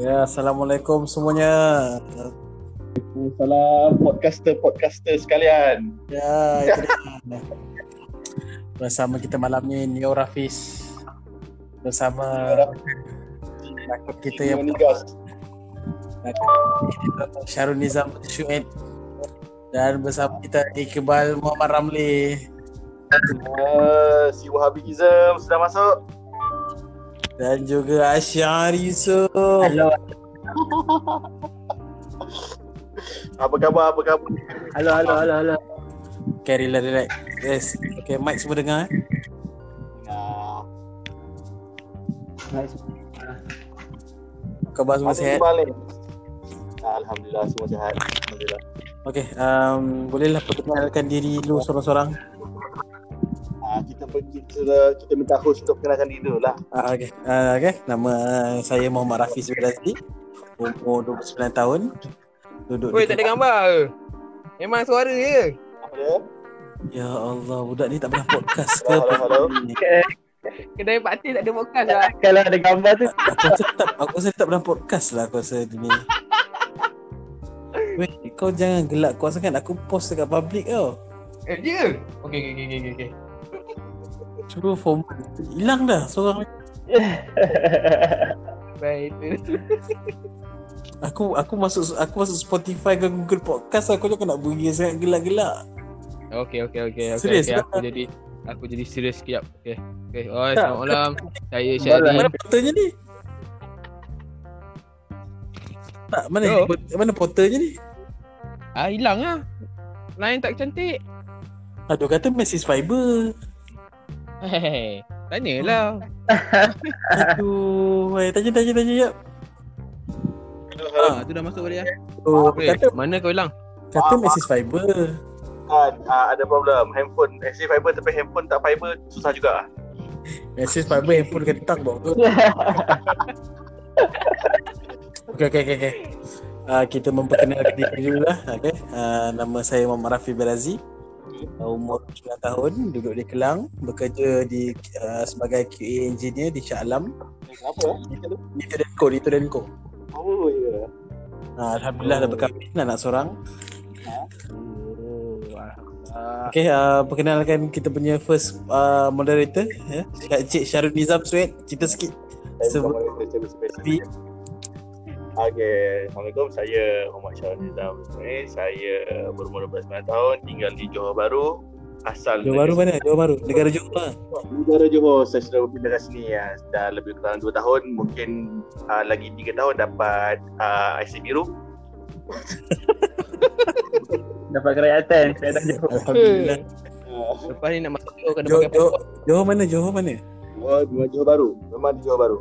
Ya, assalamualaikum semuanya. Waalaikumsalam podcaster-podcaster sekalian. Ya, itu dia. Bersama kita malam ni Neo Rafis. Bersama Rakyat kita yang Sharul Nizam Syued. Dan bersama kita Iqbal Muhammad Ramli. Si Wahabizam sudah masuk. Dan juga Asyari Yusuf. Hello. Apa khabar? Hello. Okay, relax. Yes. Okay, mic semua dengar. Khabar semua sihat? Alhamdulillah, semua sihat. Alhamdulillah. Okay, bolehlah perkenalkan diri dulu sorang-sorang. Kita minta host untuk kenalkan diri dulu lah. Okay. Nama saya Muhammad Rafi Berazi. Umur 29 tahun. Duduk. Woi, tak ada gambar ke? Memang suara je. Apa dia? Ya Allah, budak ni tak pernah podcast ke? Hello. Kedai pakcik tak ada podcast lah. Kalau ada gambar tu. Aku rasa tak pernah podcast lah aku rasa ni. Weh, kau jangan gelak kuasa kan. Aku post dekat public tau. Ya. Okey. Suruh format. Hilang dah seorang. Baik. Aku masuk Spotify ke Google Podcast aku nak bunyi sangat gelak-gelak. Okey. Aku jadi serius sekejap. Okey. Oi, selamat malam. Saya Syahril. Mana porternya ni? Tak, mana porternya ni? Hilang lah. Lain tak cantik. Aduh, kata Maxis Fiber. Hei, tanyalah. Aduh, tanya jap. Tu dah masuk balik lah. Mana kau hilang? Kata Maxis Fiber. Ada problem. Handphone, Maxis Fiber tapi handphone tak fiber susah juga. Maxis Fiber handphone kentang bawa tu. Okay. Kita memperkenalkan diri dulu lah. Okay. Nama saya Muhammad Rafi Berazi. Umur 9 tahun, duduk di Kelang, bekerja di sebagai QA engineer di Shah Alam. Kenapa? Itu dan ko. Oh ya. Alhamdulillah dah berkahwin, anak seorang. Okey, perkenalkan kita punya first moderator ya. Cik Sharul Nizam Suhaid, cerita sikit. Okay, Assalamualaikum. Saya Muhammad Shah Nizam. Saya berumur 29 tahun, tinggal di Johor Bahru. Asal Johor Bahru mana? Johor Bahru. Negara Johor. Negara Johor. Saya sudah berpindah ke sini ya. Dah lebih kurang 2 tahun. Mungkin lagi 3 tahun dapat IC biru. Dapat kerajaan. Alhamdulillah. Lepas ni nak masuk Johor, kena pakai passport. Johor mana? Johor Bahru. Memang di Johor Bahru.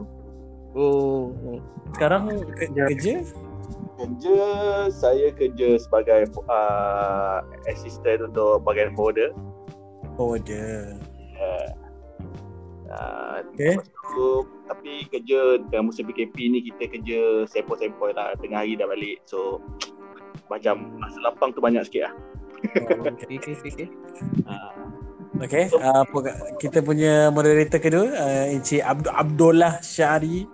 Oh, sekarang kerja saya kerja sebagai assistant untuk bagian forwarder. Okay. So, tapi kerja dalam musim PKP ni kita kerja sempoi-sempoi lah, tengah hari dah balik. So macam masa lapang tu banyak sikit lah. Okay. Okay, kita punya moderator kedua Encik Abdullah Syahri.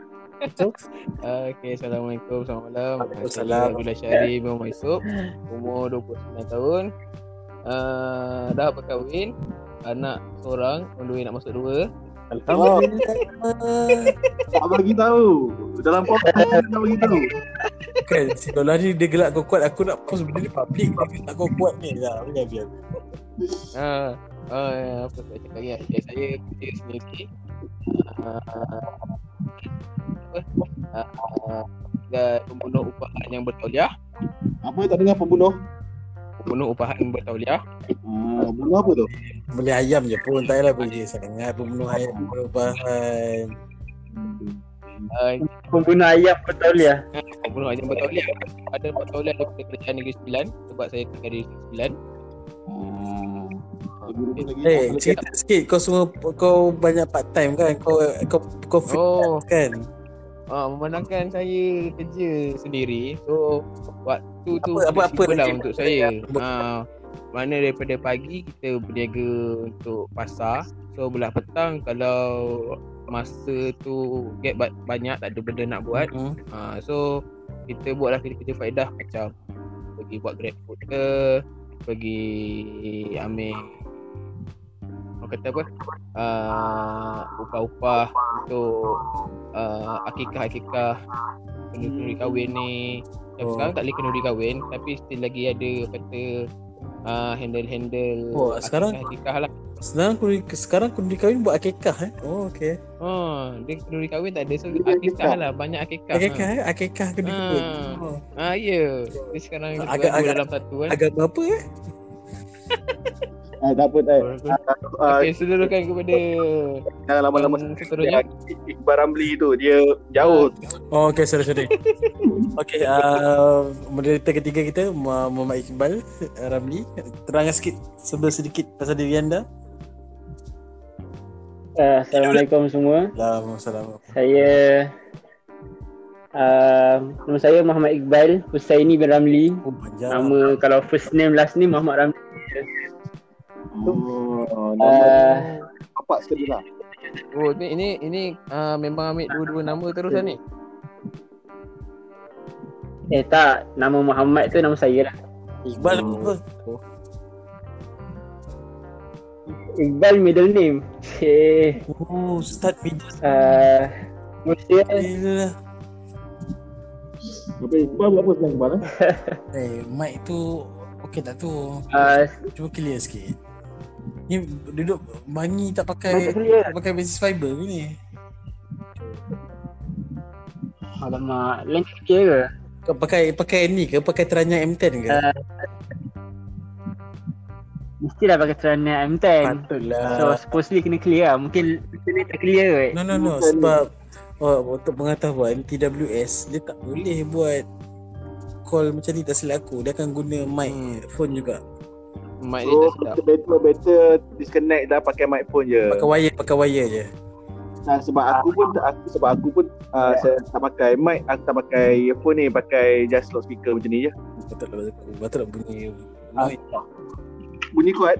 Okay, Assalamualaikum. Selamat malam. Saya Abdullah Syahri bin Maisub. Umur 29 tahun. Dah berkahwin. Anak seorang. Orang nak masuk 2. Tak bagi tahu. Dalam post tak bagi tahu. Kan, si Dolar ni dia gelak kuat. Aku nak post benda ni public. Dia tak kuat ni lah. Biar. Apa saya cakap ni? Saya kerja sendiri. Dan pembunuh upahan yang bertauliah. Apa tak dengar pembunuh? Pembunuh upahan bertauliah. Bunuh apa tu? Beli ayam je pun tak payahlah beli sangat. Pembunuh ayam upahan. Pembunuh ayam bertauliah. Pembunuh ayam bertauliah. Ada bertauliah daripada kerajaan Negeri Sembilan sebab saya tinggal di Negeri Sembilan. Cerita sikit kau banyak part time kan, kau freelance kan. Memandangkan saya kerja sendiri, so waktu tu apa lah untuk saya. Mana daripada pagi kita berniaga untuk pasar. So belah petang kalau masa tu get banyak, tak ada benda nak buat, so kita buatlah kerja-kerja faedah, macam pergi buat GrabFood ke, pergi ambil upah-upah untuk akikah-akikah kenduri kahwin ni. Sekarang tak boleh kenduri kahwin, tapi still lagi ada kata handle-handle akikah-akikah lah. Sekarang kenduri kahwin buat akikah Oh okey. Dia kenduri kahwin tak ada, so akikah lah, banyak akikah. Akikah kenduri kahwin. Dia sekarang agak dalam satu kan. Agak berapa tak apa tak. Okay, sudahkan kepada yang lama-lama seterusnya. Iqbal Ramli tu dia jauh. Okey, sorry. Okey, moderator ketiga kita Muhammad Iqbal Ramli, terangkan sikit sedikit pasal diri anda. Assalamualaikum semua. Waalaikumsalam. Nama saya Muhammad Iqbal Hussaini bin Ramli. Nama kalau first name last name Muhammad Ramli. Nampak sekali lah. Ini memang ambil dua-dua nama terus lah ni. Tak, nama Muhammad tu nama saya lah. Iqbal apa? Iqbal middle name. Start middle name. Iqbal buat apa sekarang Iqbal? Mic tu okey tak tu? Cuba clear sikit. Ni duduk Bangi tak pakai Maxis Fiber ke ni? Alamak, lens clear ke? Kau pakai ni ke? Pakai teranyak M10 ke? Mestilah pakai teranyak M10. Patutlah. So supposedly kena clear lah. Mungkin internet tak clear kot. No. Sebab untuk pengetahuan TWS dia tak boleh buat call macam ni, tak silap aku. Dia akan guna mic phone juga. Mic dia better disconnect dah, pakai mic phone je. Pakai wire je. Nah, sebab aku pun saya tak pakai mic, aku tak pakai phone ni, pakai just loudspeaker macam ni je. Betul bunyi. Bunyi kuat.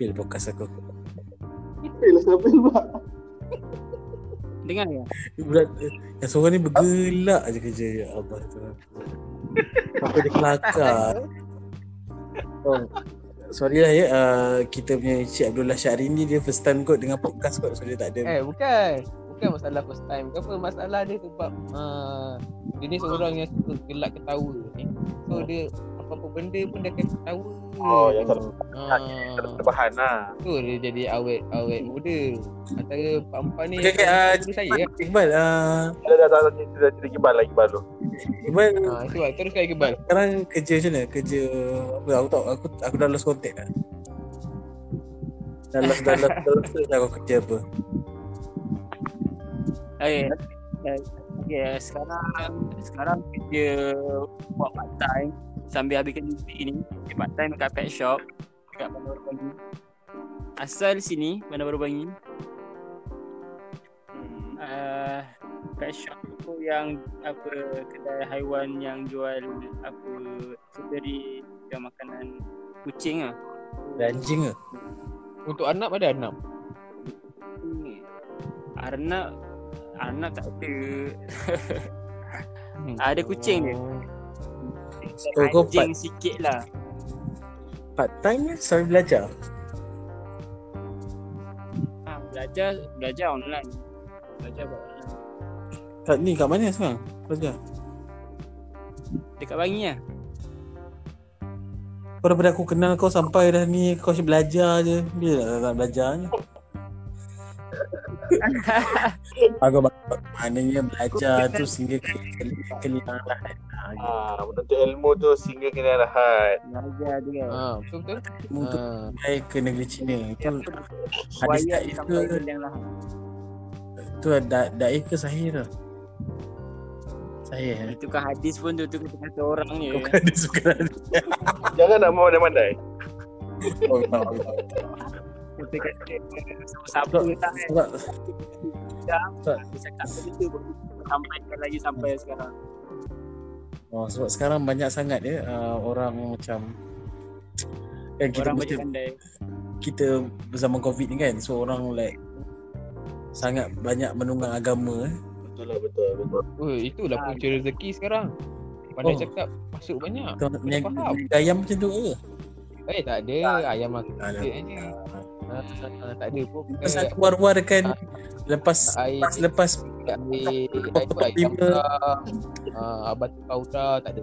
Fail podcast aku. Fail sampai buat. Dengar ya? Yang seorang ni bergelak je kerja. Ya Allah tu. Sampai dia kelakar. Sorry lah ya, kita punya Encik Abdullah Syahri ni dia first time kot dengan podcast kot. So dia tak ada. Bukan masalah first time ke apa. Masalah dia sebab dia ni seorang yang suka gelak ketawa ni. So dia apa-apa benda pun dia akan ketawa. Yang terbahan lah. Tu dia jadi awet muda. Antara empat-empat ni saya Iqbal dah cerita Iqbal tu. Teruskan Iqbal. Sekarang kerja macam mana? Kerja apa? Aku dah lost contact dah. Dah aku kerja apa? Okay, sekarang kerja buat part time. Sambil habiskan duty ni, part time dekat pet shop dekat Bandar Baru Bangi. Asal sini Bandar Baru Bangi. Pet shop tu yang kedai haiwan yang jual suteri dan makanan kucing ah. Anjing ah. Untuk anak ada anak. Anak tak ada. Ada kucing dia. So, anjing sikit lah. Part time lah, sorry belajar? Belajar online. Belajar buat online. Ni kat mana sekarang? Belajar? Dekat Bangi lah. Kau daripada aku kenal kau sampai dah ni, kau asyik belajar je. Bila tak belajar je? Aku maknanya belajar tu sehingga kena lahat. Menuntut ilmu tu sehingga kena lahat. Belajar tu kan. Betul-betul. Untuk saya ke negeri China. Hadis Daif ke? Tu Daif ke Sahih tu? Sahih. Itu kan hadis pun tu kata orang je. Bukan hadis. Jangan nak mandai-mandai. Sampai sekarang. Sebab sekarang banyak sangat ya orang macam orang macam kita zaman COVID ni kan, so orang like sangat banyak menunggang agama. Betul lah, betul. Oh, itulah punca rezeki sekarang. Pandai cakap masuk banyak. Ayam macam tu ke? Tak ada ayam makan aje. Tak ada pun. Lepas aku war-warkan lepas abang kau tak ada.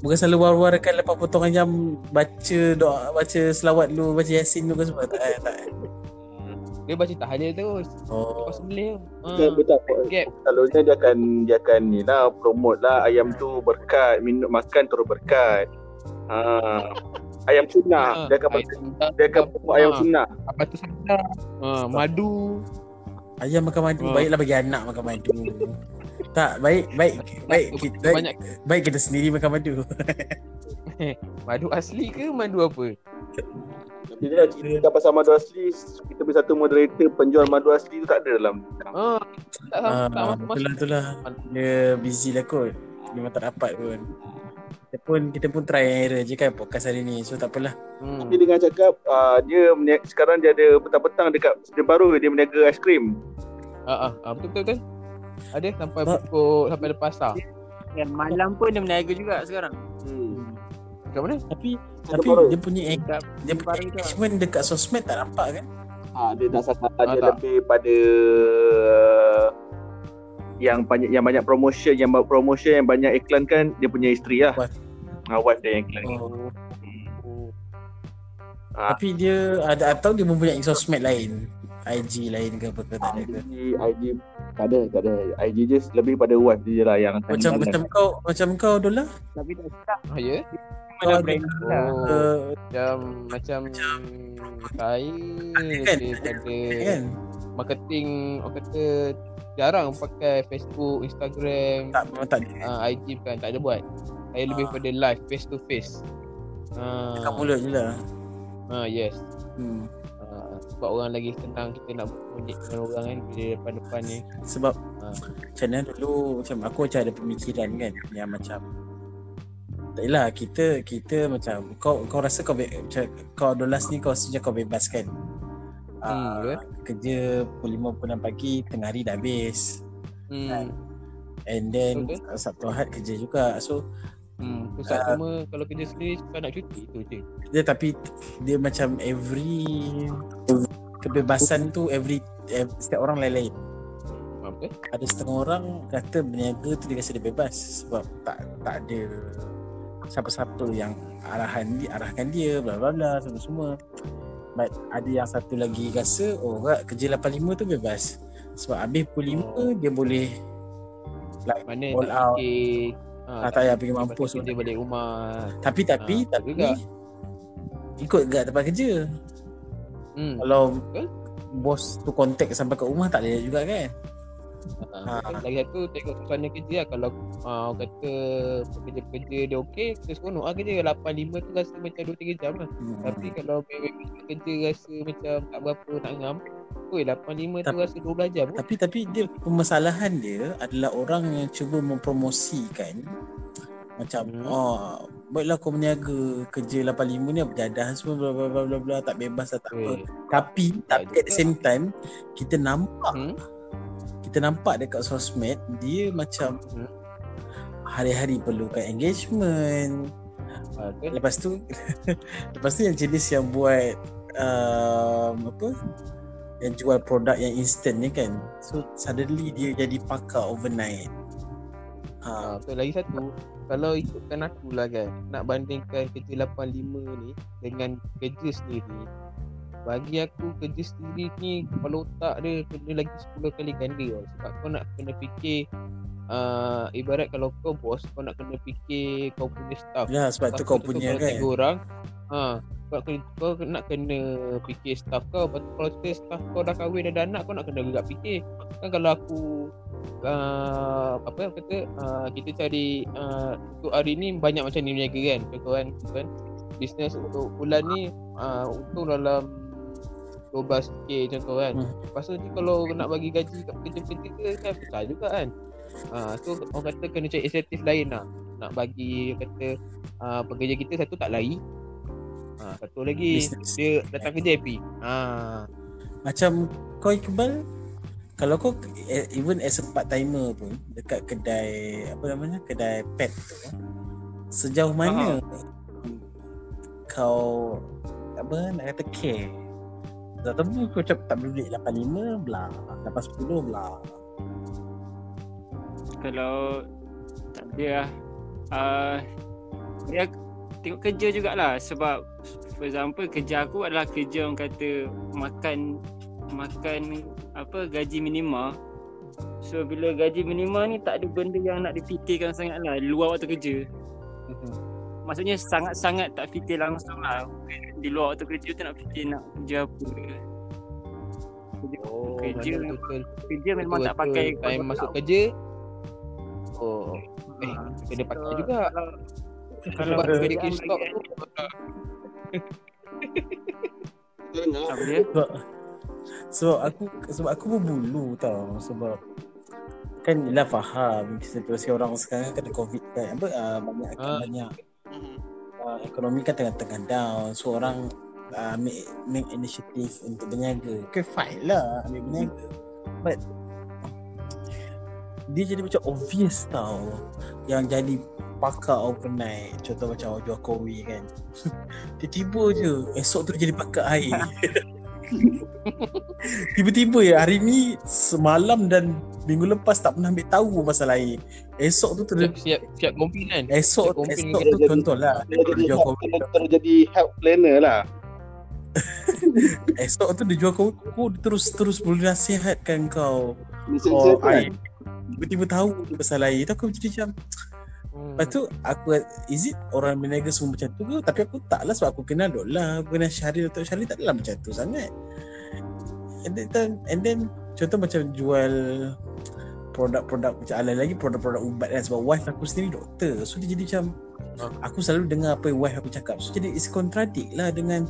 Bukan selalu war-warkan lepas potong ayam baca doa, baca selawat dulu, baca Yasin dulu ke sebab tak. Dia baca tahlil terus. Lepas sembelih. Betul. Selalunya dia akan ni lah promote lah ayam tu berkat, minum makan terus berkat. Ayam sunnah, dia akan promote ayam sunnah. Apa tu sunnah? Madu. Ayam makan madu, baiklah bagi anak makan madu. Tak, baik kita sendiri makan madu. Madu asli ke madu apa? Bila cerita pasal madu asli, kita punya satu moderator penjual madu asli tu tak ada dalam. Itulah. Dia busy lah kot. Dia memang tak dapat pun. Kita pun try and error je kan podcast hari ni. So tak apalah. Tapi dengar cakap dia sekarang dia ada petang-petang dekat Bandar Baru dia meniaga aiskrim. Betul. Ada sampai pukul sampai lepas pasar. Dan malam pun dia meniaga juga sekarang. Dekat mana? Tapi dia punya engagement dekat sosmed tak nampak kan? Dia dah dia tak. Lebih pada yang banyak promotion, yang banyak iklan kan dia punya isteri lah. Wife dia yang iklan. Tapi dia ada atau dia mempunyai sosmed lain. IG lain ke apa ke tak ada ke? IG tak ada. IG je lebih pada wife dia lah yang macam kau Dola. Tapi tak cakap. Ya. Macam brand lah. Macam saya lebih pada marketing, orang kata jarang pakai Facebook, Instagram, tak IG kan tak ada buat. Saya lebih pada live face to face. Dekat mulut je lah. Yes. Sebab orang lagi senang kita nak berkomunikasi dengan orang kan bila depan-depan ni. Sebab macam mana dulu aku ada pemikiran kan yang macam tak ialah kita macam kau rasa kau Dolas ni kau sejak kau bebas kan. Kerja pukul 5 pagi, tengah hari dah habis. And then Sabtu Ahad kerja juga. So pusat cuma kalau kerja sendiri suka nak cuti tu je. Tapi dia macam every kebebasan tu every setiap orang lain-lain. Okay. Ada setengah orang kata berniaga tu dia rasa dia bebas sebab tak ada siapa-siapa yang arahkan dia bla bla bla semua. But ada yang satu lagi rasa kerja 8-5 tu bebas sebab habis pukul 5 dia boleh like all out. Tak payah pergi mampus pun dia balik rumah. Tapi ikut dekat tempat kerja. Kalau bos tu kontak sampai kat rumah tak layak juga kan. Lagi satu tengok suasana kerja lah. Kalau orang kata pekerja-pekerja dia okey, kita seronok lah kerja. 8-5 tu rasa macam 2-3 jam lah. Tapi kalau kerja rasa macam tak berapa nak ngam, 8-5 tu rasa 12 jam. Tapi dia permasalahan dia adalah orang yang cuba mempromosikan macam baiklah kau meniaga, kerja 8-5 ni berjadah semua bla bla bla bla, tak bebas lah, tak apa. Tapi at the same time kita nampak dekat sosmed dia macam hari-hari perlukan engagement. Lepas tu yang jenis yang buat yang jual produk yang instant ni kan, so suddenly dia jadi pakar overnight. So lagi satu, kalau ikutkan aku lah kan, nak bandingkan kerja 8-5 ni dengan kerja sendiri, bagi aku kerja sendiri ni kepala otak dia kena lagi 10 kali ganda lah. Sebab kau nak kena fikir ibarat kalau kau bos, kau nak kena fikir kau punya staff. Ya, sebab staff tu kau punya kan. 3 orang. Kau nak kena fikir staff kau. Kalau staff kau dah kahwin, dah ada anak, kau nak kena juga fikir. Kan kalau aku kita cari untuk hari ni banyak macam ni meniaga kan. Kan bisnes untuk bulan ni untung dalam 12k contoh kan. Lepas tu kalau nak bagi gaji kat pekerja-pekerja kan besar juga kan. So orang kata kena cari insentif lain lah. nak bagi kata pekerja kita satu tak lari, satu lagi business. Dia datang kerja happy. Macam kau Iqbal, kalau kau even as a part timer pun dekat kedai apa namanya, kedai pet tu, sejauh mana kau apa nak kata care, tak tahu kau cakap tak boleh 85 belah, 810 belah. Kalau tak dia dia tengok kerja jugalah, sebab for example kerja aku adalah kerja orang kata makan apa gaji minima. So bila gaji minima ni tak ada benda yang nak dipikirkan sangatlah luar waktu kerja. Maksudnya sangat-sangat tak fikir langsung lah. Di luar waktu kerja tu nak fikir nak kerja apa ke. Kerja memang betul, tak pakai time masuk tahu. Kerja kena pakai juga kalau bagi dia stop tu. Sebab aku berbulu tau, sebab kan ialah faham situasi orang sekarang kena COVID kan, apa banyak ekonomi kan tengah-tengah down, so orang make inisiatif untuk berniaga. Okay, fine lah ambil berniaga, but dia jadi macam obvious tau yang jadi pakar overnight. Contoh macam orang jual kowi kan, tiba-tiba je esok tu jadi pakar air. Tiba-tiba ya, hari ni semalam dan minggu lepas tak pernah ambil tahu pasal air. Esok tu siap kompi kan. Esok tu contohlah dia jadi help planner lah. Esok tu dia jual kau terus boleh nasihatkan kau. Oh, air. Tiba-tiba tahu pasal air tu, aku jadi macam lepas tu aku is it orang berniaga semua macam tu ke? Tapi aku taklah, sebab aku kenal Doklah, aku kenal Syahril, Dr. Syahril tak adalah macam tu sangat. And then contoh macam jual produk-produk macam ala lagi produk-produk ubat kan, sebab wife aku sendiri doktor. So dia jadi macam aku selalu dengar apa yang wife aku cakap. So jadi it's contradict lah dengan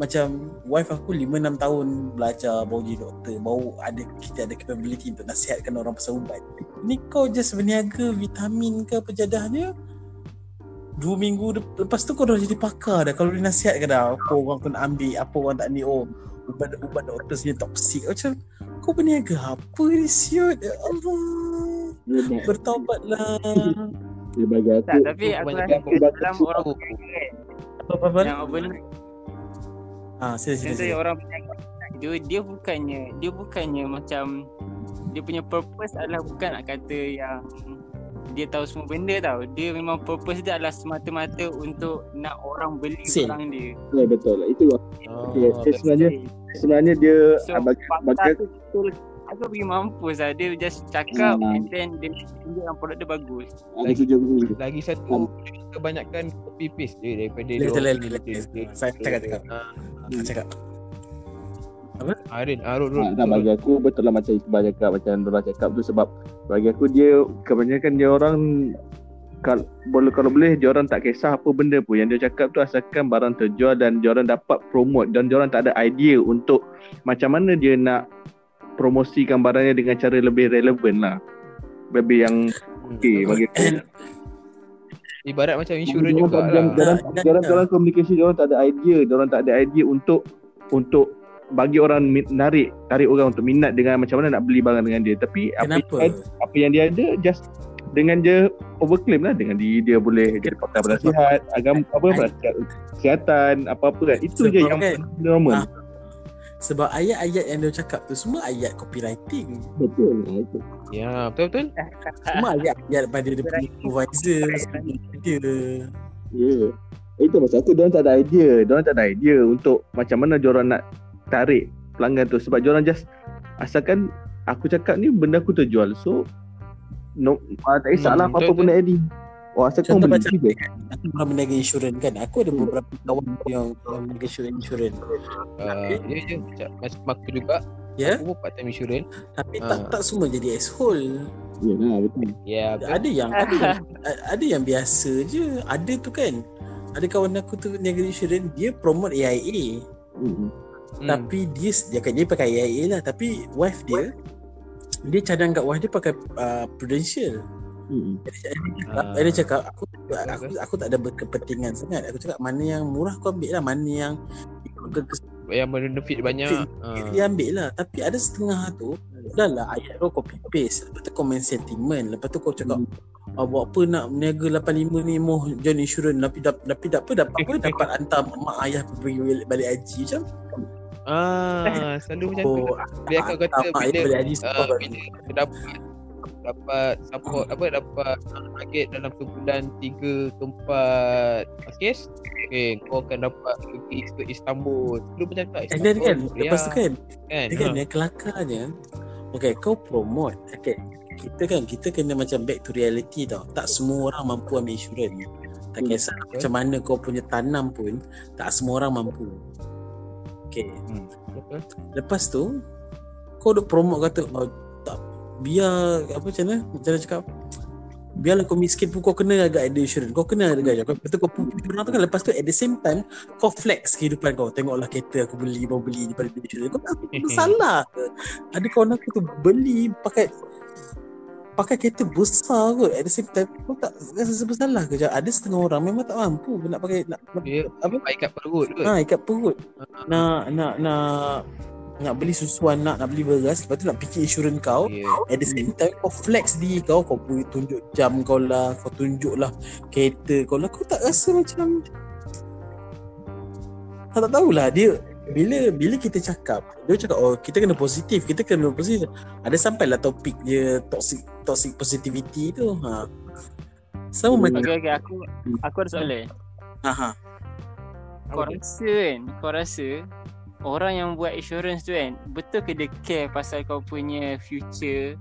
macam wife aku 5-6 tahun belajar baru jadi doktor, baru kita ada capability untuk nasihatkan orang pasal ubat. Ni kau just berniaga vitamin ke apa jadahnya, 2 minggu lepas tu kau dah jadi pakar dah. Kalau dia nasihatkan dah apa orang kena ambil, apa orang tak ni, ubat doktor sini toksik. Macam kau berniaga apa ni siut. Ya Allah, bertaubatlah. Tapi aku dalam orang yang overnight. Sila. Orang dia bukannya macam dia punya purpose adalah bukan nak kata yang dia tahu semua benda tau. Dia memang purpose dia adalah semata-mata untuk nak orang beli barang dia. Ya, betul. Itu sebenarnya dia bagi aku pergi mampus lah. Dia just cakap and then dia tunjuk yang produk dia bagus. Lagi satu, kebanyakan copy paste dia daripada dia. Saya cakap. Apa? Arun. Tak, bagi aku betul lah macam Iqbal cakap, macam Nora cakap tu, sebab bagi aku dia kebanyakan dia orang kalau boleh dia orang tak kisah apa benda pun yang dia cakap tu, asalkan barang terjual dan dia orang dapat promote, dan dia orang tak ada idea untuk macam mana dia nak promosikan barangnya dengan cara lebih relevan lah, lebih yang okey bagi aku. Ibarat macam insurans juga lah. Dalam komunikasi dia orang tak ada idea, dia orang tak ada idea untuk bagi orang tarik orang untuk minat dengan macam mana nak beli barang dengan dia. Tapi apa yang dia ada, just dengan dia overclaim lah, dengan dia boleh jadi pakar penasihat agama, apa kesihatan, apa-apa kan. Itu je yang normal. Sebab ayat-ayat yang dia cakap tu semua ayat copywriting. Betul. Ya, betul. Semua ayat pada dia punya supervisor. Ya. Itu maksud aku, diorang tak ada idea. Diorang tak ada idea untuk macam mana diorang nak tarik pelanggan tu. Sebab diorang just asalkan aku cakap ni benda aku terjual. So, tak kisahlah apa-apa pun nak edit. Asalkan beli. Aku bukan berniaga insurans kan. Aku ada beberapa kawan yang berniaga insurans. Ya. Macam aku juga. Yeah? Aku pun part-time insurans. Tapi tak semua jadi asshole. Ya, yeah, betul. Yeah, ada yang biasa je. Ada tu kan. Ada kawan aku tu berniaga insurans, dia promote AIA. Tapi dia pakai AIA lah. Tapi wife dia cadang kat wife dia pakai Prudential. Dia cakap aku tak ada berkepentingan sangat. Aku cakap mana yang murah kau ambil lah, mana yang benefit banyak dia ambil lah. Tapi ada setengah tu dah lah ayat kau copy paste, lepas tu kau main sentiment, lepas tu kau cakap buat apa nak meniaga 85 ni, moh join insurans tapi dapat hantar mak ayah pergi balik haji macam. Selalu macam tu. Dia akan kata bila dapat support dapat target dalam sebulan 3 ke 4 kes, okey kau akan dapat pergi ke Istanbul. Selalu macam tu. Istanbul, kan lepas tu kan dia kelakarnya. Okey kau promote, okey kita kena macam back to reality tau. Tak semua orang mampu ambil insurans. Tak kisah macam mana kau punya tanam pun, tak semua orang mampu. Okay. Lepas tu kau duk promote kata tak, biar apa macam mana cakap, biarlah kau miskin pun kau kena agak ada insurans, kau kena agak lepas tu kau pun orang tu kan. Lepas tu at the same time kau flex kehidupan kau, tengoklah kereta aku beli daripada insurans. Kau tak salah ke? Ada kawan aku tu beli pakai kereta besar kot, at the same time kau tak rasa bersalah ke? Ada setengah orang memang tak mampu nak pakai ikat perut kot. Ikat perut. Nak beli susu anak, nak beli beras, lepas tu nak fikir insurans kau. At the same time kau flex diri kau, kau boleh tunjuk jam kau lah, kau tunjuklah kereta kau lah. Kau tak rasa macam tak tahulah dia. Bila kita cakap, dia cakap kita kena positif, ada sampailah topik dia toxic positivity tu. Sama macam okay, aku ada soalan. Kau rasa orang yang buat insurans tu kan, betul ke dia care pasal kau punya future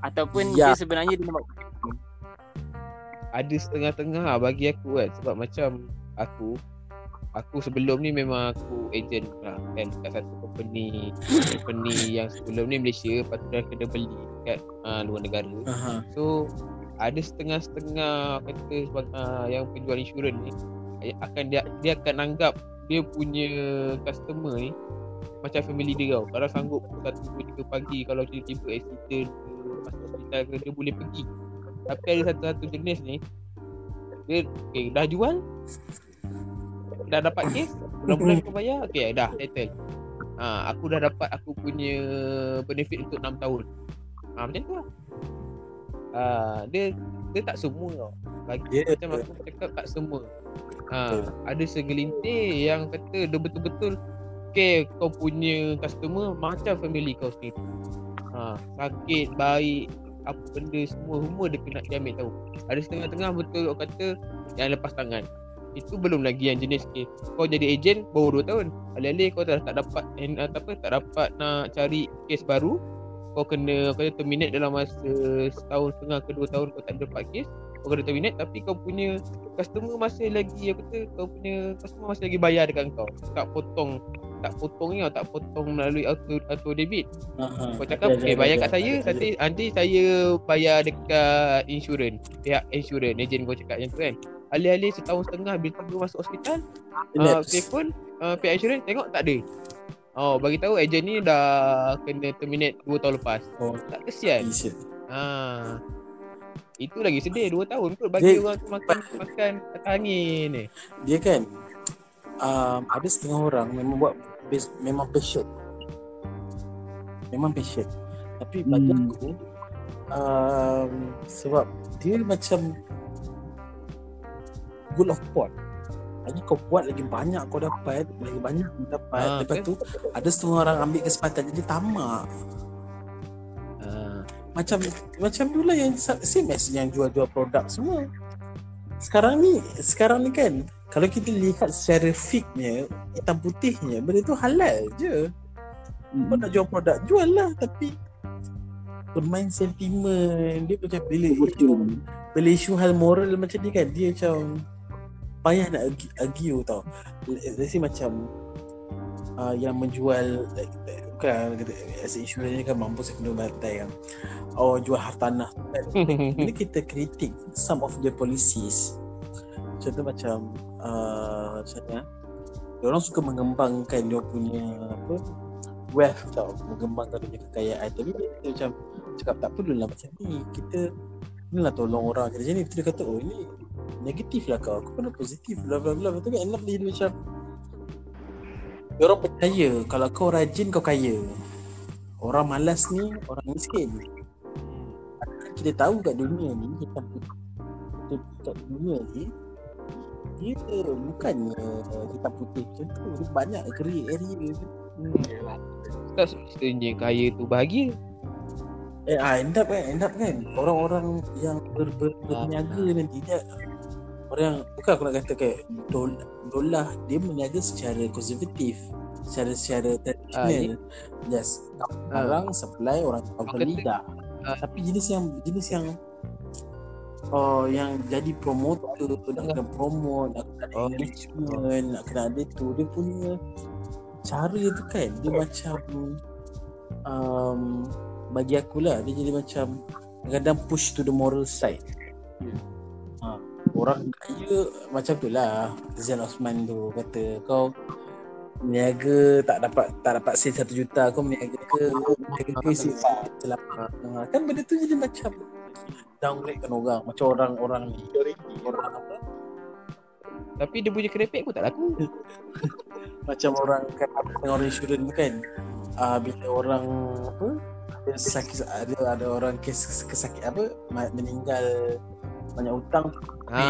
ataupun dia sebenarnya dia ada setengah-tengah bagi aku kan. Sebab macam Aku sebelum ni memang aku agent lah kan, kat satu company yang sebelum ni Malaysia, lepas tu dah kena beli kat luar negara. So ada setengah-setengah kata yang penjual insurans ni akan dia akan anggap dia punya customer ni macam family dia tau. Kalau sanggup pukul 1-3 pagi kalau tiba-tiba accident ke masuk hospital ke, dia boleh pergi. Tapi ada satu-satu jenis ni dia dah jual, dah dapat kes, bulan-bulan kau bayar, okey dah settle. Aku dah dapat aku punya benefit untuk 6 tahun. Macam tu lah. Dia tak semua tau. Bagi macam aku cakap tak semua. Ada segelintir yang kata dia betul-betul okay, kau punya customer macam family kau sendiri. Sakit, baik, apa benda semua dia kena jamin tahu. Ada setengah-tengah betul orang kata yang lepas tangan. Itu belum lagi yang jenis kau jadi ejen baru 2 tahun. Alih-alih kau tak dapat nak cari kes baru, kau kena terminate dalam masa setahun setengah ke 2 tahun kau tak dapat kes, kau kena terminate. Tapi kau punya customer masih lagi bayar dekat kau. Tak potong melalui auto debit. Kau cakap okay, bayar kat saya, nanti saya bayar dekat pihak insurans. Ejen kau cakap macam tu kan. Alih-alih setahun setengah bila tiba masuk hospital, telefon pihak insurans tengok tak ada. Bagi tahu ejen ni dah kena terminate 2 tahun lepas. Tak kesian. Itu lagi sedih, 2 tahun kot bagi dia, orang tu makan angin ni. Dia kan ada setengah orang memang buat memang patient. Tapi bagi aku sebab dia macam goal of pot. Hanya kau buat lagi banyak kau dapat. Lepas tu ada setengah orang ambil kesempatan jadi tamak. Macam dulu yang same as yang jual-jual produk semua. Sekarang ni kan, kalau kita lihat secara fiknya, hitam putihnya, benda tu halal je. Kau nak jual produk, jual lah. Tapi bermain sentimen dia macam bila isu hal moral macam ni kan, dia macam payah nak argue tau. Let's say macam yang menjual bukan aset insurans ni kan, mampu sekena bantai kan, jual hartanah kan. Bila kita kritik some of the policies, contoh macam macam diorang suka mengembangkan dia punya apa wealth tau, mengembangkan dia punya kekayaan. Tapi kita macam cakap tak perlulah macam ni, kita inilah tolong orang kerja ni. Betul dia kata, oh ini negatif lah kau, aku pernah positif bla bla bla. Tapi Allah boleh macam orang percaya kalau kau rajin kau kaya, orang malas ni orang miskin. Kita tahu kat dunia ni, kat dunia ni dia bukannya hitam putih macam tu, dia banyak grey area. Yalah, tak semestinya kaya tu bahagia. End up kan orang-orang yang berniaga nanti dia orang yang, bukan aku nak kata kayak dolar, dia meniaga secara konservatif, secara tradisional. Yes, orang supply, orang beli dah. Tapi jenis yang yang jadi promotor tu nak kena promote, nak kena engagement, nak kena ada tu, dia punya cara tu kan dia macam bagi akulah dia jadi macam kadang push to the moral side. Orang kaya macam tu lah, Zain Osman tu kata kau meniaga tak dapat sale 1 juta kau meniaga ke selamat. Kan benda tu jadi macam downgrade kan orang, macam orang ni orang apa, tapi dia punya kerepek pun tak laku. Macam orang kan orang insurans kan, bila orang apa sakit, ada orang kes kesakit apa meninggal banyak hutang,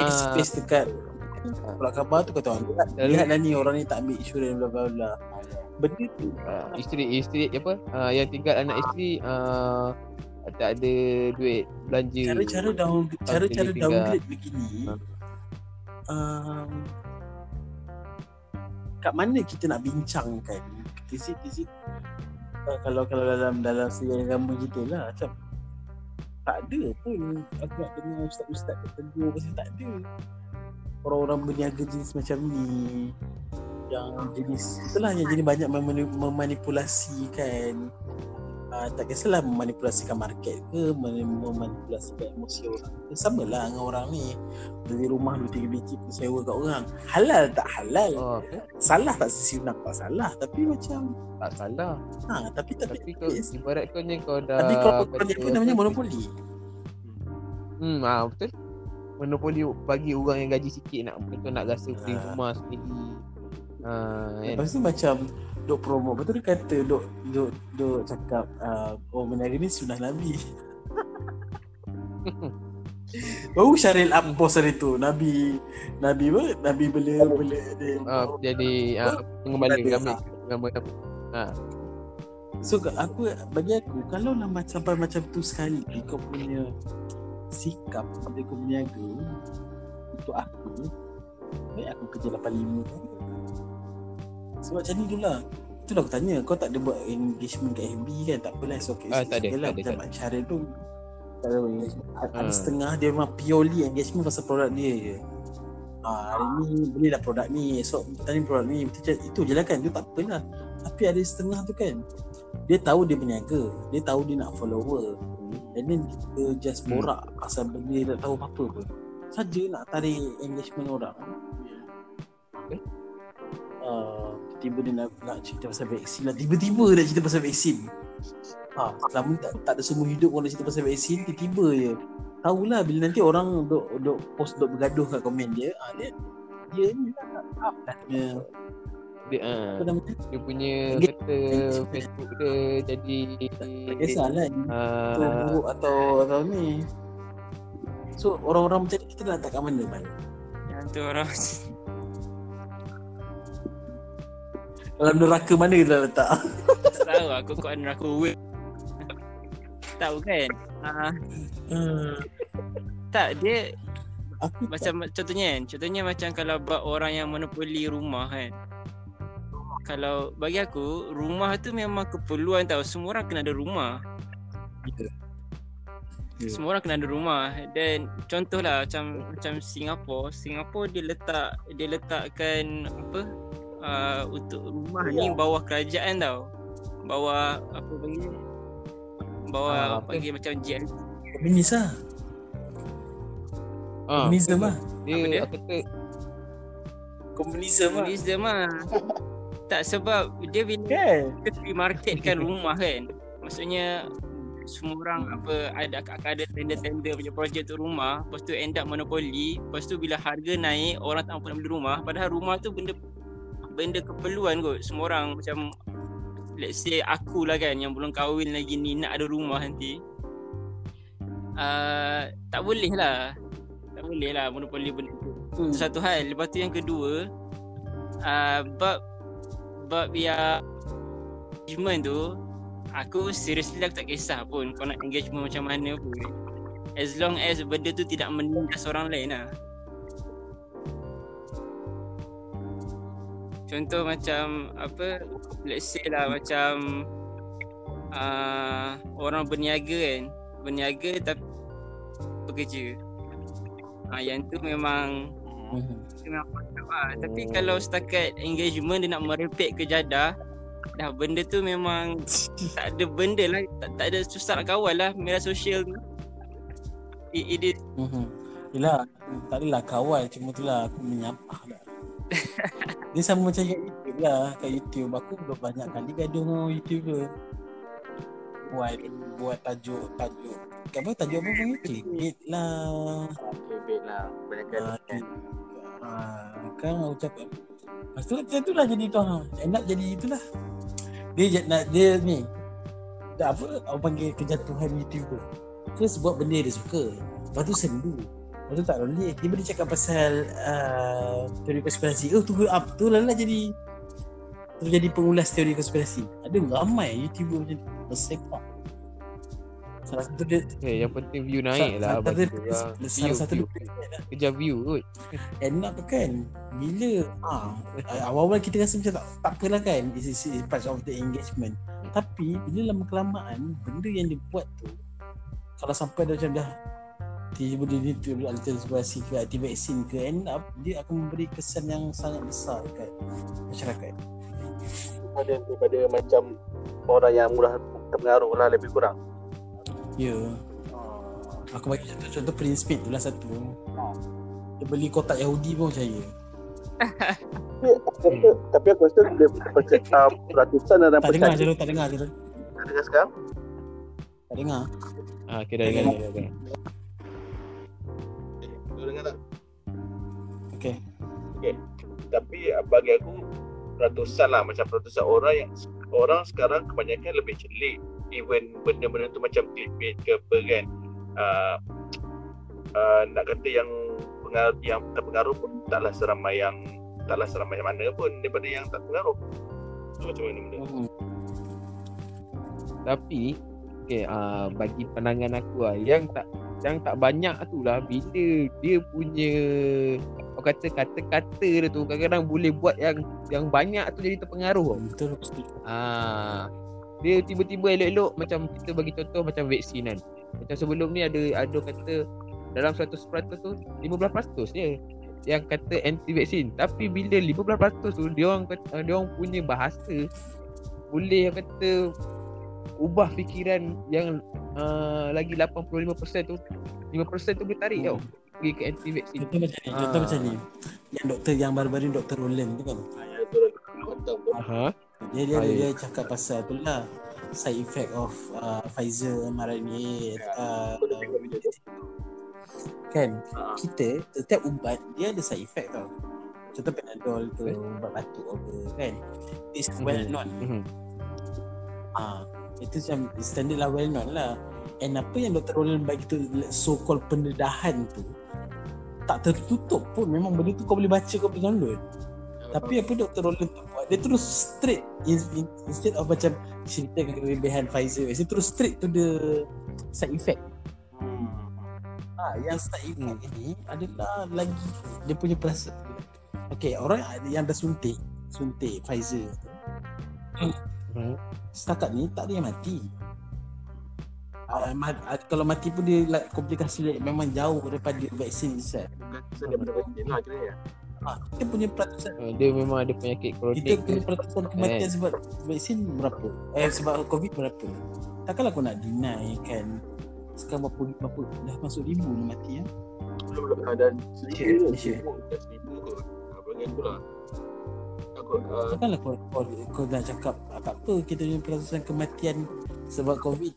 space dekat pula khabar tu kata lihat dah ni orang ni tak ambil insurans bla bla bla. Benda tu isteri apa yang tinggal anak isteri tak ada duit belanja. Cara-cara downgrade begini, kat mana kita nak bincangkan? Kisik-kisik kalau dalam sejarah agama kita lah, macam tak ada pun aku nak dengar ustaz-ustaz bertegur, pasal tak ada orang-orang berniaga jenis macam ni, yang jenis itulah yang jadi banyak memanipulasikan. Tak kisahlah memanipulasikan market ke, memanipulasikan emosi orang ke, sama lah dengan orang ni beli rumah 2-3 biji pun sewa kat orang, halal tak halal, salah tak sesiunak tak salah, tapi macam tak salah. Tapi kau ibarat kau ni kau dah, tapi kau pun namanya monopoli. Betul, monopoli bagi orang yang gaji sikit nak betul nak rasa beli rumah sendiri. Lepas tu macam dok promo, betul dia kata dok cakap meniaga ni sunnah Nabi. Baru Syahril up poster itu, Nabi apa? Nabi bela jadi pengembala gambar apa. So bagi aku kalau lah sampai macam tu sekali kau punya sikap sampai kau meniaga, untuk aku kerja 85. Sebab macam ni dululah. Itulah aku tanya, kau tak ada buat engagement kat FB kan? Tak apalah, it's okay. Macam Mak Syahril tu tak ada engagement. Ada setengah dia memang purely engagement pasal produk dia je. Hari ni belilah produk ni, esok tadi produk ni, itu je lah kan, dia tak apalah. Tapi ada setengah tu kan, dia tahu dia berniaga, dia tahu dia nak follower, and then kita just borak pasal benda dia tak tahu apa-apa pun, saja nak tarik engagement orang. Tiba dia nak cerita pasal vaksin lah, tiba-tiba nak cerita pasal vaksin. Selama tak ada semua hidup orang nak cerita pasal vaksin, tiba-tiba je. Tahulah bila nanti orang duk post, duk bergaduh kat komen dia, dia ni lah dia punya kata Facebook dia jadi tak kisahlah buruk atau ni. So orang-orang macam kita dah letak kat mana man? Yang tu orang dalam neraka mana kita letak? Tahu aku kau neraka web. Tahu kan? Tak, dia aku macam tak. Contohnya macam kalau buat orang yang monopoli rumah kan. Kalau bagi aku, rumah tu memang keperluan tau. Semua orang kena ada rumah. Semua orang kena ada rumah. Dan contohlah macam Singapura dia letakkan apa? Untuk rumah ni bawah kerajaan tau, bawah apa panggil, bawah panggil macam GLP komunis lah, komunism lah dia kata komunism lah. Tak, sebab dia bila marketkan rumah kan, maksudnya semua orang apa ada tender-tender punya projek untuk rumah, lepas tu end up monopoli, lepas tu bila harga naik orang tak mampu nak beli rumah, padahal rumah tu benda keperluan kot semua orang. Macam let's say akulah kan yang belum kahwin lagi ni nak ada rumah nanti, tak boleh lah monopoli benda tu. Satu hal. Lepas tu yang kedua, bab yang engagement tu, aku seriously aku tak kisah pun kau nak engagement macam mana pun, as long as benda tu tidak menindas orang lain lah. Contoh macam apa, let's say lah macam orang berniaga tapi bekerja, yang tu memang tapi kalau setakat engagement dia nak merepek ke jadah, dah benda tu memang tak ada benda lah, tak ada susah nak kawal lah media sosial tu. It is yelah, tak adalah kawal, cuma tu lah aku menyampah lah. Dia sama macam YouTube lah. Kat YouTube aku banyak kali gaduh dengan YouTuber buat tajuk tajuk apa panggil? Clickbait lah kebanyakan kan aku cakap. Lepas tu macam tu lah jadi tu enak jadi itulah. Dia ni tak apa, aku panggil kejatuhan YouTuber. First buat benda dia suka, lepas tu sendu, lepas tu tak boleh. Dia boleh cakap pasal teori konspirasi. Oh tu lah jadi terjadi pengulas teori konspirasi. Ada ramai YouTuber macam tu bersepak. Salah satu dia yang penting view naik lah. Salah satu dia kejar view kot. Enak tu kan. Bila awal-awal kita rasa macam tak apalah kan, it's part of the engagement. Tapi bila lama-kelamaan benda yang dia buat tu, kalau sampai dah macam dah tiba dia tu alternatif ke anti-vaksin ke, dia akan memberi kesan yang sangat besar dekat masyarakat daripada macam orang yang murah terpengaruh lah, lebih kurang. Ya, aku bagi contoh Prince Pete tu lah satu. Dia beli kotak Yahudi pun percaya. Tapi aku rasa dia ratusan orang percaya. Tak dengar sekarang? Tak dengar? Okay, dah dengar. Kau dengar tak? Okay. Tapi bagi aku ratusan lah, macam ratusan orang yang orang sekarang kebanyakan lebih celik even benda-benda tu macam clickbait ke apa kan, nak kata yang terpengaruh pun taklah seramai yang mana pun daripada yang tak terpengaruh tu macam mana benda. Tapi bagi pandangan aku lah, yang tak banyak tu lah bila dia punya kata-kata dia tu kadang-kadang boleh buat yang banyak tu jadi terpengaruh. Betul. Dia tiba-tiba elok-elok, macam kita bagi contoh macam vaksin kan. Macam sebelum ni ada kata dalam 100% tu 15% je yang kata anti vaksin. Tapi bila 15% tu dia orang punya bahasa boleh kata ubah fikiran yang lagi 85% tu 5% tu boleh tarik tau pergi ke anti vaksin. Contoh macam ni yang doktor yang baru-baru Dr. Roland tu kan. Dia cakap pasal tu lah side effect of Pfizer mRNA kan. Kita setiap ubat dia ada side effect tau. Contoh Panadol ke ubat batuk ke kan, it's well known. Itu macam standard lah, well known lah. And apa yang Dr. Roland bagi tu so-called pendedahan tu tak tertutup pun, memang benda tu kau boleh baca, kau boleh download. Tapi apa Dr. Roland tu buat, dia terus straight instead of macam cerita kelebihan Pfizer, dia terus straight to the side effect. Yang side effect ini adalah lagi dia punya perasaan. Orang yang dah suntik Pfizer tu setakat ni tak ada yang mati. Kalau mati pun dia komplikasi memang jauh daripada vaksin itself. Kita punya peratusan dia memang ada penyakit kronik. Kita punya peratusan kematian sebab vaksin berapa? Sebab COVID berapa? Takkanlah kau nak deny kan. Sekarang berapa dah masuk 1,000 dah mati ya? Belum ada seribu ke? Abang pula. Takkanlah kau nak cakap tak apa, kita punya peratusan kematian sebab COVID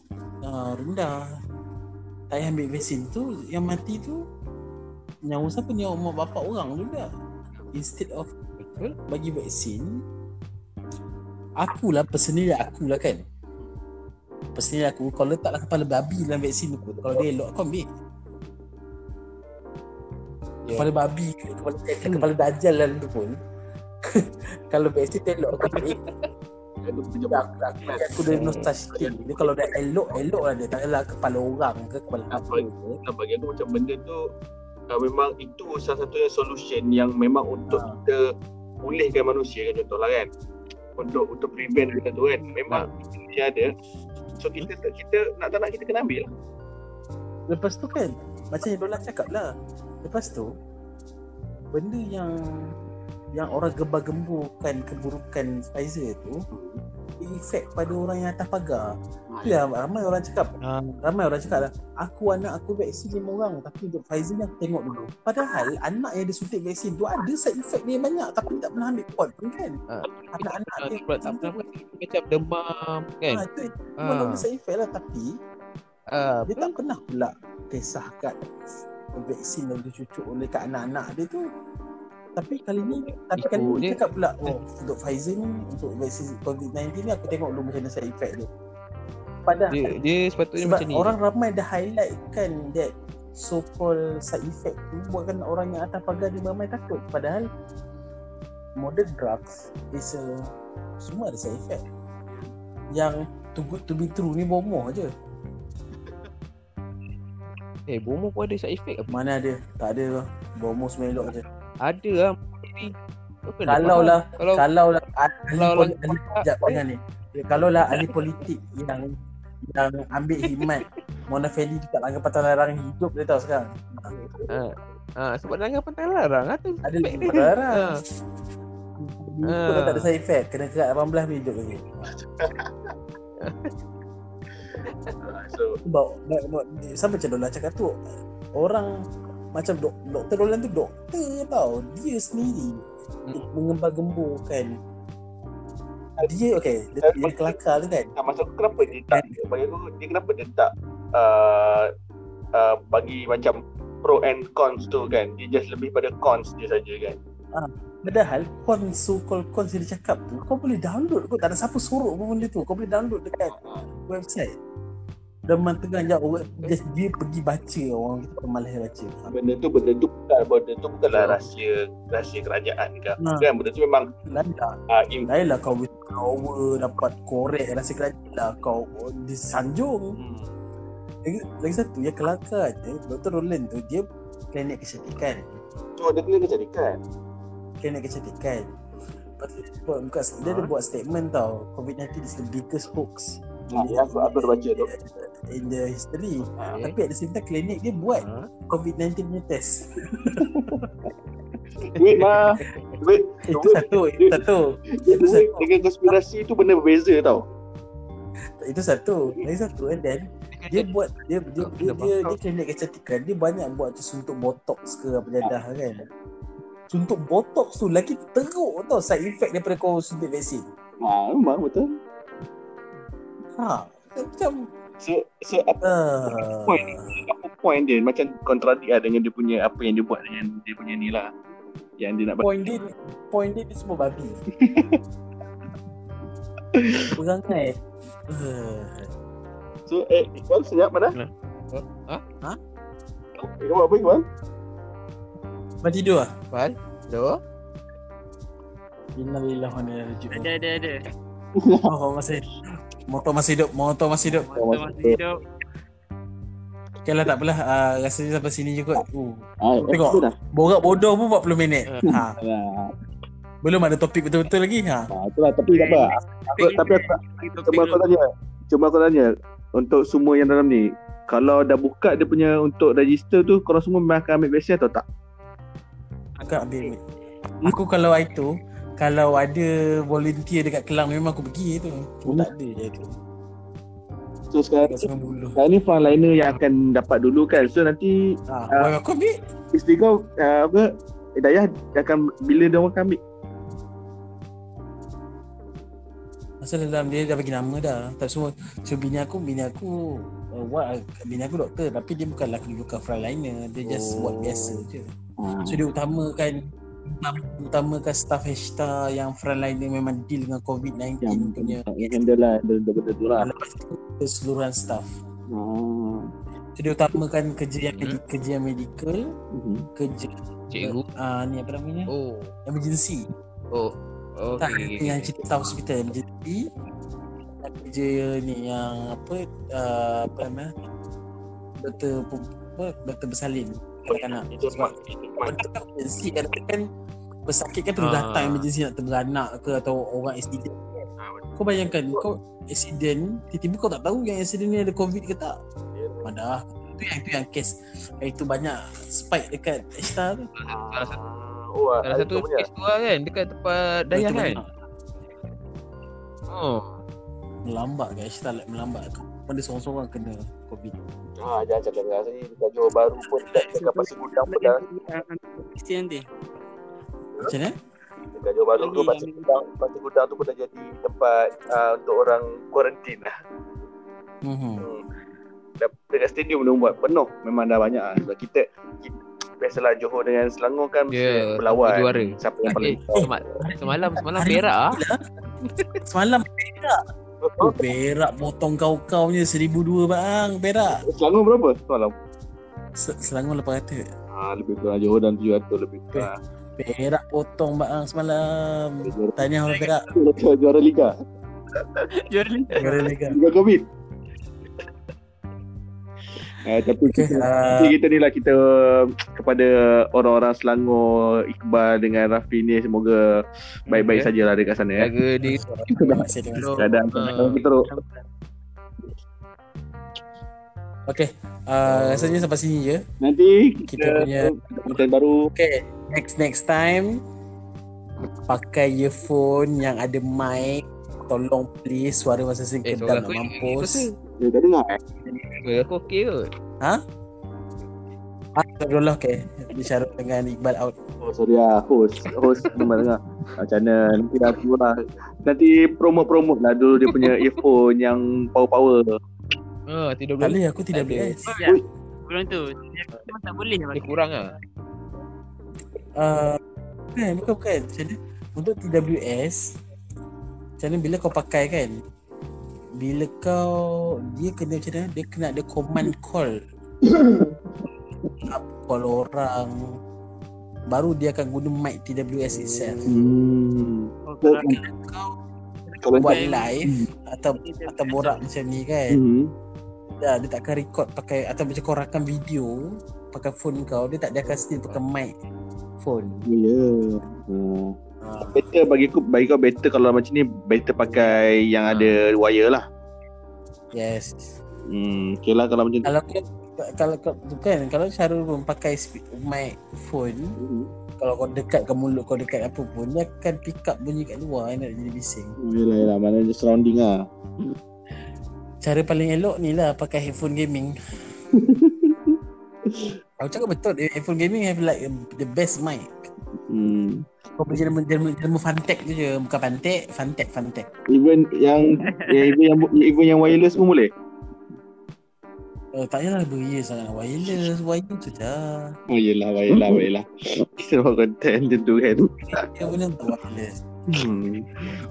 rendah, tak payah ambil vaksin tu, yang mati tu nyawa siapa? Nyawa mak bapak orang tu dah. Instead of bagi vaksin, personally akulah kan, personally aku kau letaklah kepala babi dalam vaksin tu, kalau dia elok kau ambil. Yeah. Kepala babi, kepala dajal dalam tu pun kalau vaksin tu elok kau ambil. Aku dah nostalgia dia, kalau dah elok lah dia, tak elok kepala orang ke kepala apa ke. Bagi aku macam benda tu memang itu salah satu solution yang memang untuk kita pulihkan manusia kan, contohlah kan, untuk prevent benda tu kan, memang dia ada. So kita nak tak nak kita kena ambil. Lepas tu kan macam yang Roland cakap lah, lepas tu benda yang orang gembar-gemburkan keburukan Pfizer tu efek pada orang yang atas pagar. Ya, ramai orang cakap lah, anak aku vaksin 5 orang, tapi untuk Pfizer ni aku tengok dulu. Padahal anak yang dia suntik vaksin tu ada side effect dia banyak, tapi tak pernah ambil pot pun kan. Anak-anak dia macam demam kan. Memang ada side effect lah, tapi dia tak pernah pula kisahkan vaksin yang dicucuk oleh kat anak-anak dia tu. Tapi kali ni dia cakap pula, untuk Pfizer ni, untuk vaksin COVID-19 ni aku tengok dulu macam mana side effect dia. Padahal dia sepatutnya macam ni. Sebab orang ramai dah highlightkan that so-called side effect tu buatkan orang yang atas pagar dia ramai takut. Padahal modern drugs semua ada side effect. Yang too good to be true ni bomoh je. Bomoh pun ada side effect apa? Mana ada? Tak ada lah. Bomoh semelok je. Ada lah. Kalau ahli politik yang ambil himat Mona Feli dekat langgar pantang larang hidup dia tahu sekarang. Sebab langgar pantang larang ada langgar larang. Kalau tak ada side effect kena kerat 18 ni hidup lagi. So sampai macam Lola cakap tu, orang macam Dr. Roland tu doktor tau. Dia sendiri mengembar-gemburkan. Dia dia kelakar tu kan. Maksud aku kenapa dia tak, bagi aku dia kenapa dia tak bagi macam pro and cons tu kan. Dia just lebih pada cons dia saja kan. Padahal cons, so-called cons yang dia cakap tu kau boleh download kot, tak ada siapa suruh pun benda tu. Kau boleh download dekat website. Demam tengah jauh dia pergi baca, orang kita malas baca. Benda tu bukanlah rahsia kerajaan ke. Kan benda tu memang lainlah kau power dapat korek rahsia kerajaan lah, kau disanjung. Lagi satu yang kelakar je, Dr. Roland tu dia klinik kecantikan. Dia klinik kecantikan. Dia ada buat statement tau, COVID-19 is the biggest hoax. Aku dah baca tu in the history. Tapi ada sebentar klinik dia buat COVID-19 punya test. Duit Itu satu dengan konspirasi tu benda berbeza tau. Itu satu. Lagi satu, and then dia klinik kecantikan. Dia banyak buat tu suntuk botox ke apa jadah kan. Suntuk botox tu lagi teruk tau side effect daripada kau suntik vaksin. Memang betul. Macam so apa point dia macam kontradik lah dengan dia punya apa yang dia buat dengan dia punya ni lah yang dia nak point dia semua babi. Berangai. So Iqbal senyap mana? Iqbal apa Iqbal? Macam tidur lah? Iqbal? Hello? Innalillah wa inna ilaihi raji'un. Ada Motor masih hidup. Okeylah, tak apalah. Rasanya sampai sini je kot. Tengok. Borak bodoh pun 40 minit. Belum ada topik betul-betul lagi. Itulah topik apa. Cuma aku tanya untuk semua yang dalam ni, kalau dah buka dia punya untuk register tu, korang semua memang akan ambil vaksin atau tak? Akan ambil. Aku kalau ada volunteer dekat Kelang memang aku pergi tu. Tak ada je tu. So sekarang ni frontliner yang akan dapat dulu kan. So nanti aku ambil isteri kau Dayah akan bila dia orang akan ambil? Masa dalam dia dah bagi nama dah. Tak semua. So bini aku doktor, tapi dia bukanlah kedudukan frontliner. Dia just buat biasa je. So dia utamakan staff HTA yang frontliner memang deal dengan COVID-19 yang punya handle lah, benda-benda tu lah. Lepas tu keseluruhan staff. So dia utamakan kerja yang medical, kerja cikgu, ni apa namanya? Emergency. Okay. Yang cerita hospital emergency. Kerja ni yang apa nama? Doktor bersalin kanak-kanak. Sebab emergency kan pesakit kan perlu datang emergency, nak beranak ke atau orang accident. Kau bayangkan kau accident, tiba-tiba kau tak tahu yang accident ni ada COVID ke tak. Madah itu yang kes. Itu banyak spike dekat Ishtar tu. Salah satu kes tu lah kan, dekat tempat Dayah kan. Melambak kat Ishtar, melambak tu. Pada seorang-seorang kena COVID. Jangan cakap dengan saya, dekat Johor Bahru pun dekat Pasir Gudang pun dah. Macam mana? Dekat Johor Bahru tu Pasir Gudang tu pun dah jadi tempat untuk orang kuarantin lah. Dekat stadium dah buat penuh. Memang dah banyak lah. Sebab kita biasalah Johor dengan Selangor kan berlawan juara. Siapa yang paling Semalam Perak Perak potong kau-kaunya 1,200 bang. Perak Selangor berapa semalam? Selangor 800. Lebih kurang Johor dan 700 lebih kurang. Perak potong bang semalam. Tahniah orang Perak. Juara Liga. Liga COVID. Tapi kita ni lah, kita kepada orang-orang Selangor, Iqbal dengan Rafi ni, semoga baik-baik sajalah dekat sana. Jaga diri. Keadaan teruk. Okay, rasanya sampai sini je. Nanti kita punya konten baru. Okay, next time pakai earphone yang ada mic. Tolong please, suara masing-masing kedap nak mampus. Dia tak dengar. Aku okey kot. Abdullah okey. Syahril dengan Iqbal out. Sorry lah, host memang dengar. Macam mana nanti dah pula lah. Nanti promote lah dulu dia punya earphone yang power. Tidak boleh. Aku tidak boleh. Kurang tu. Dia tak boleh. Dia kurang lah. Bukan. Macam mana? Untuk TWS, macam bila kau pakai kan, bila kau, dia kena macam mana, dia kena ada command call. Call orang, baru dia akan guna mic TWS itself. Kalau kau buat live atau borak macam ni kan, dia tak akan record pakai, atau macam kau rakam video pakai phone kau, dia akan still pakai mic phone. Better bagi kau better kalau macam ni, better pakai yang ada wire lah. Yes. Okay lah kalau macam tu. Kalau Syahrul pun pakai mic phone, kalau kau dekat ke mulut, kau dekat apa pun, dia akan pick up bunyi kat luar, nak jadi bising. Yelah, mana dia surrounding lah. Cara paling elok ni lah pakai headphone gaming. Aku cakap betul, headphone gaming have like the best mic. Kau boleh jelma Fantech tu je. Bukan Fantech. Even yang wireless pun boleh? Tak payahlah beria sangat. Wireless tu dah. Oh yelah. Semua konten tentu kan. Dia boleh wireless.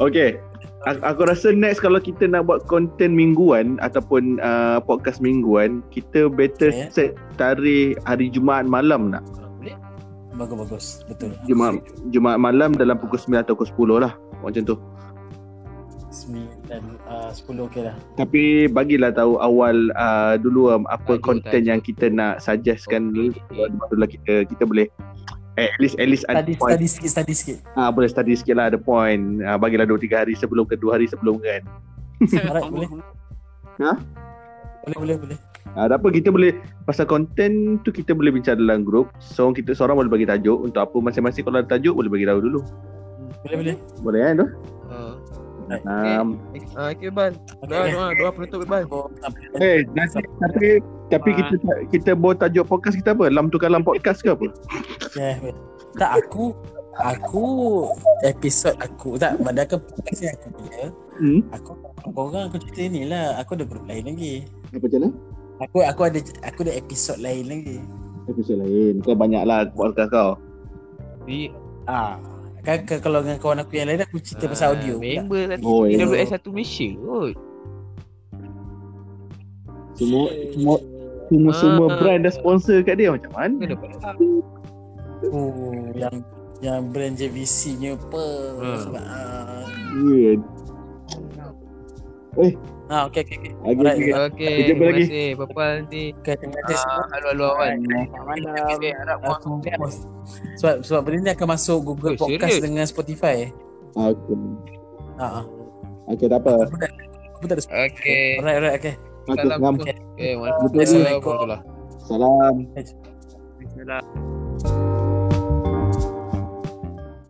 Okay, aku rasa next kalau kita nak buat konten mingguan ataupun podcast mingguan, kita better set tarikh hari Jumaat malam nak. Bagus. Betul. Jumaat malam dalam pukul 9 atau pukul 10 lah. Macam tu. 9 dan 10 okey lah. Tapi bagilah tahu awal dulu apa konten yang kita nak suggestkan dulu. Barulah kita boleh at least ada point. Study sikit. Boleh study sikit lah, ada point. Bagilah 2-3 hari sebelum ke 2 hari sebelum kan. Alright, boleh. Boleh. Ada apa kita boleh, pasal konten tu kita boleh bincang dalam grup. So kita seorang boleh bagi tajuk untuk apa, masing-masing kalau ada tajuk boleh bagi tahu dulu. Boleh kan tu? Okay Iqbal. Doa penutup Iqbal. Tapi kita bawa tajuk podcast kita apa? Lam tukar lam podcast ke apa? Tak, aku Aku tak pada aku pasal aku punya. Aku korang aku cerita ni lah. Aku ada group lain lagi. Apa macam mana? Aku ada episod lain lagi. Episod lain. Kau banyaklah podcast kau. Ni kalau dengan kawan aku yang lain aku cerita pasal audio. Member tadi AWS satu Malaysia kot. Semua brand dah sponsor kat dia macam mana? Yang brand JVC-nya apa? Sebab weird. Okay. Okay, jumpa lagi. Terima kasih. Nanti. Terima kasih semua. Halo Awan. Sebab benda ni akan masuk Google Podcast dengan Spotify. Okay, tak apa. Aku tak ada Spotify. Okay. Alright, okay. Assalamualaikum. Assalamualaikum. Assalamualaikum.